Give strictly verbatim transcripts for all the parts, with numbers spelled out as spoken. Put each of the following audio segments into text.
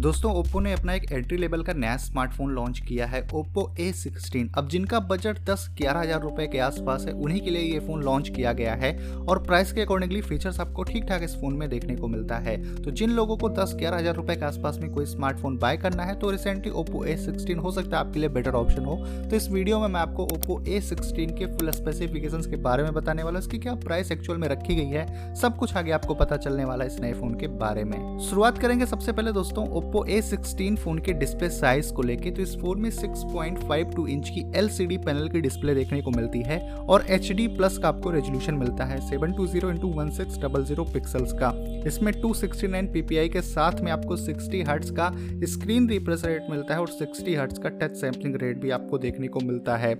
दोस्तों ओप्पो ने अपना एक एंट्री लेवल का नया स्मार्टफोन लॉन्च किया है ओप्पो ए सिक्सटीन। अब जिनका बजट दस ग्यारह हज़ार रुपए के आसपास है उन्हीं के लिए ये फ़ोन लॉन्च किया गया है और प्राइस के अकॉर्डिंगली फीचर्स आपको ठीक ठाक इस फ़ोन में देखने को मिलता है। तो जिन लोगों को दस ग्यारह हज़ार रुपए के आसपास में कोई स्मार्टफोन बाय करना है तो रिसेंटली ओप्पो ए सिक्सटीन हो सकता है आपके लिए बेटर ऑप्शन हो। तो इस वीडियो में मैं आपको ओप्पो ए सिक्सटीन के फुल स्पेसिफिकेशंस के बारे में बताने वाला हूं, इसकी क्या प्राइस एक्चुअल में रखी गई है, सब कुछ आगे आपको पता चलने वाला इस नए फ़ोन के बारे में। शुरुआत करेंगे सबसे पहले दोस्तों ओप्पो ए सिक्सटीन फोन के डिस्प्ले साइज को लेके। तो इस फोन में six point five two inch की एलसीडी पैनल की डिस्प्ले देखने को मिलती है और एचडी प्लस का आपको रेजोल्यूशन मिलता है seven two zero into sixteen hundred pixels का। इसमें टू सिक्सटी नाइन पीपीआई के साथ में आपको सिक्सटी हर्ट्ज का स्क्रीन रिफ्रेश रेट मिलता है और सिक्सटी हर्ट्ज का टच सैंपलिंग रेट भी आपको देखने को मिलता है।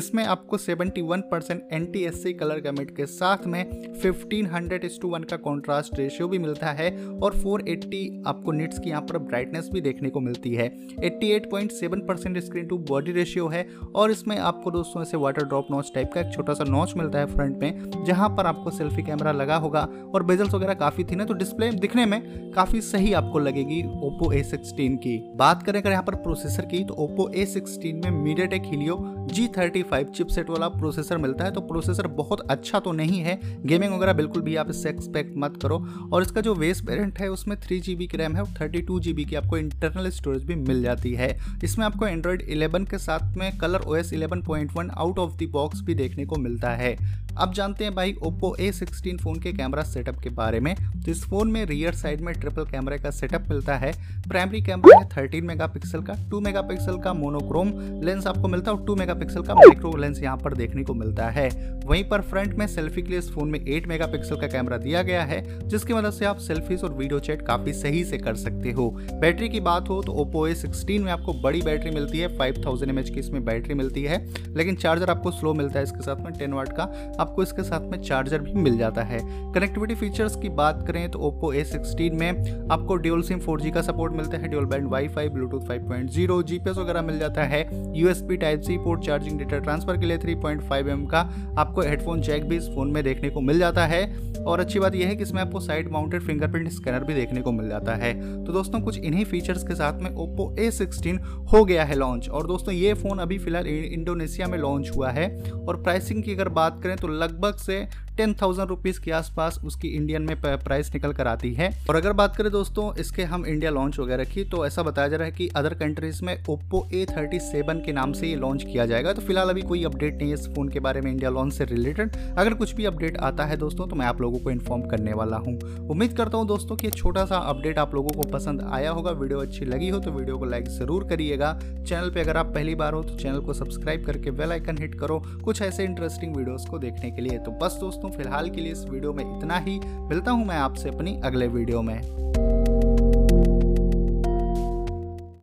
इसमें आपको seventy one percent NTSC colour gamut के साथ में fifteen hundred is to one का कॉन्ट्रास्ट रेशियो भी मिलता है और फोर एटी आपको निट्स की यहाँ पर ब्राइटनेस भी देखने को मिलती है। Eighty eight point seven percent screen to body ratio है और इसमें आपको दोस्तों ऐसे वाटर ड्रॉप नॉच टाइप का एक छोटा सा नॉच मिलता है फ्रंट में, जहां पर आपको सेल्फी कैमरा लगा होगा और बेजल्स वगैरह काफी थिन है तो डिस्प्ले दिखने में काफी सही आपको लगेगी ओप्पो ए सिक्सटीन की। बात करें अगर यहाँ पर प्रोसेसर की तो ओप्पो ए सिक्सटीन में MediaTek Helio G thirty five chipset वाला प्रोसेसर मिलता है। तो प्रोसेसर बहुत अच्छा तो नहीं है, गेमिंग वगैरह बिल्कुल भी आप इससे एक्सपेक्ट मत करो। और इसका जो बेस वेरिएंट है उसमें थ्री जीबी की रैम है और थर्टी टू जीबी की आपको इंटरनल स्टोरेज भी मिल जाती है। इसमें आपको एंड्रॉइड इलेवन के साथ में ColorOS eleven point one out of the box भी देखने को मिलता है। अब जानते हैं भाई ओप्पो ए सिक्सटीन फ़ोन के कैमरा सेटअप के बारे में। तो इस फ़ोन में रियर साइड में ट्रिपल कैमरे का सेटअप मिलता है। प्राइमरी कैमरा है थर्टीन मेगापिक्सल का, टू मेगापिक्सल का मोनोक्रोम लेंस आपको मिलता है और टू मेगापिक्सल का माइक्रो लेंस यहाँ पर देखने को मिलता है। वहीं पर फ्रंट में सेल्फी के लिए इस फ़ोन में एट मेगापिक्सल का कैमरा दिया गया है जिसकी मदद से आप सेल्फीज और वीडियो चैट काफ़ी सही से कर सकते हो। बैटरी की बात हो तो ओप्पो ए सिक्सटीन में आपको बड़ी बैटरी मिलती है, फाइव थाउजेंड एम एच की इसमें बैटरी मिलती है, लेकिन चार्जर आपको स्लो मिलता है इसके साथ में टेन वाट का आपको इसके साथ में चार्जर भी मिल जाता है। कनेक्टिविटी फीचर्स की बात करें तो ओप्पो ए सिक्सटीन में आपको ड्यूल सिम फोर जी का सपोर्ट मिलता है, dual band WiFi, Bluetooth five point zero, GPS वगैरह मिल जाता है। USB type C port charging data transfer के लिए three point five M M का आपको हेडफोन जैक भी इस फोन में देखने को मिल जाता है। और अच्छी बात यह है कि इसमें आपको साइड माउंटेड फिंगरप्रिंट स्कैनर भी देखने को मिल जाता है। तो दोस्तों कुछ इन्हीं फीचर्स के साथ में ओप्पो ए सिक्सटीन हो गया है लॉन्च। और दोस्तों ये फ़ोन अभी फिलहाल इंडोनेशिया में लॉन्च हुआ है और प्राइसिंग की अगर बात करें तो लगभग से टेन थाउजेंड रुपीज़ के आसपास उसकी इंडियन में प्राइस निकल कर आती है। और अगर बात करें दोस्तों इसके हम इंडिया लॉन्च वगैरह की तो ऐसा बताया जा रहा है कि अदर कंट्रीज़ में ओप्पो ए थर्टी सेवन के नाम से ये लॉन्च किया जाएगा। तो फिलहाल अभी कोई अपडेट नहीं है इस फ़ोन के बारे में इंडिया लॉन्च से रिलेटेड। अगर कुछ भी अपडेट आता है दोस्तों तो मैं आप लोगों को इन्फॉर्म करने वाला हूँ। उम्मीद करता हूँ दोस्तों कि छोटा सा अपडेट आप लोगों को पसंद आया होगा। वीडियो अच्छी लगी हो तो वीडियो को लाइक ज़रूर करिएगा। चैनल पर अगर आप पहली बार हो तो चैनल को सब्सक्राइब करके बेल आइकन हिट करो कुछ ऐसे इंटरेस्टिंग वीडियोज़ को देखने के लिए। तो बस दोस्तों फिलहाल के लिए इस वीडियो में इतना ही, मिलता हूं मैं आपसे अपनी अगले वीडियो में।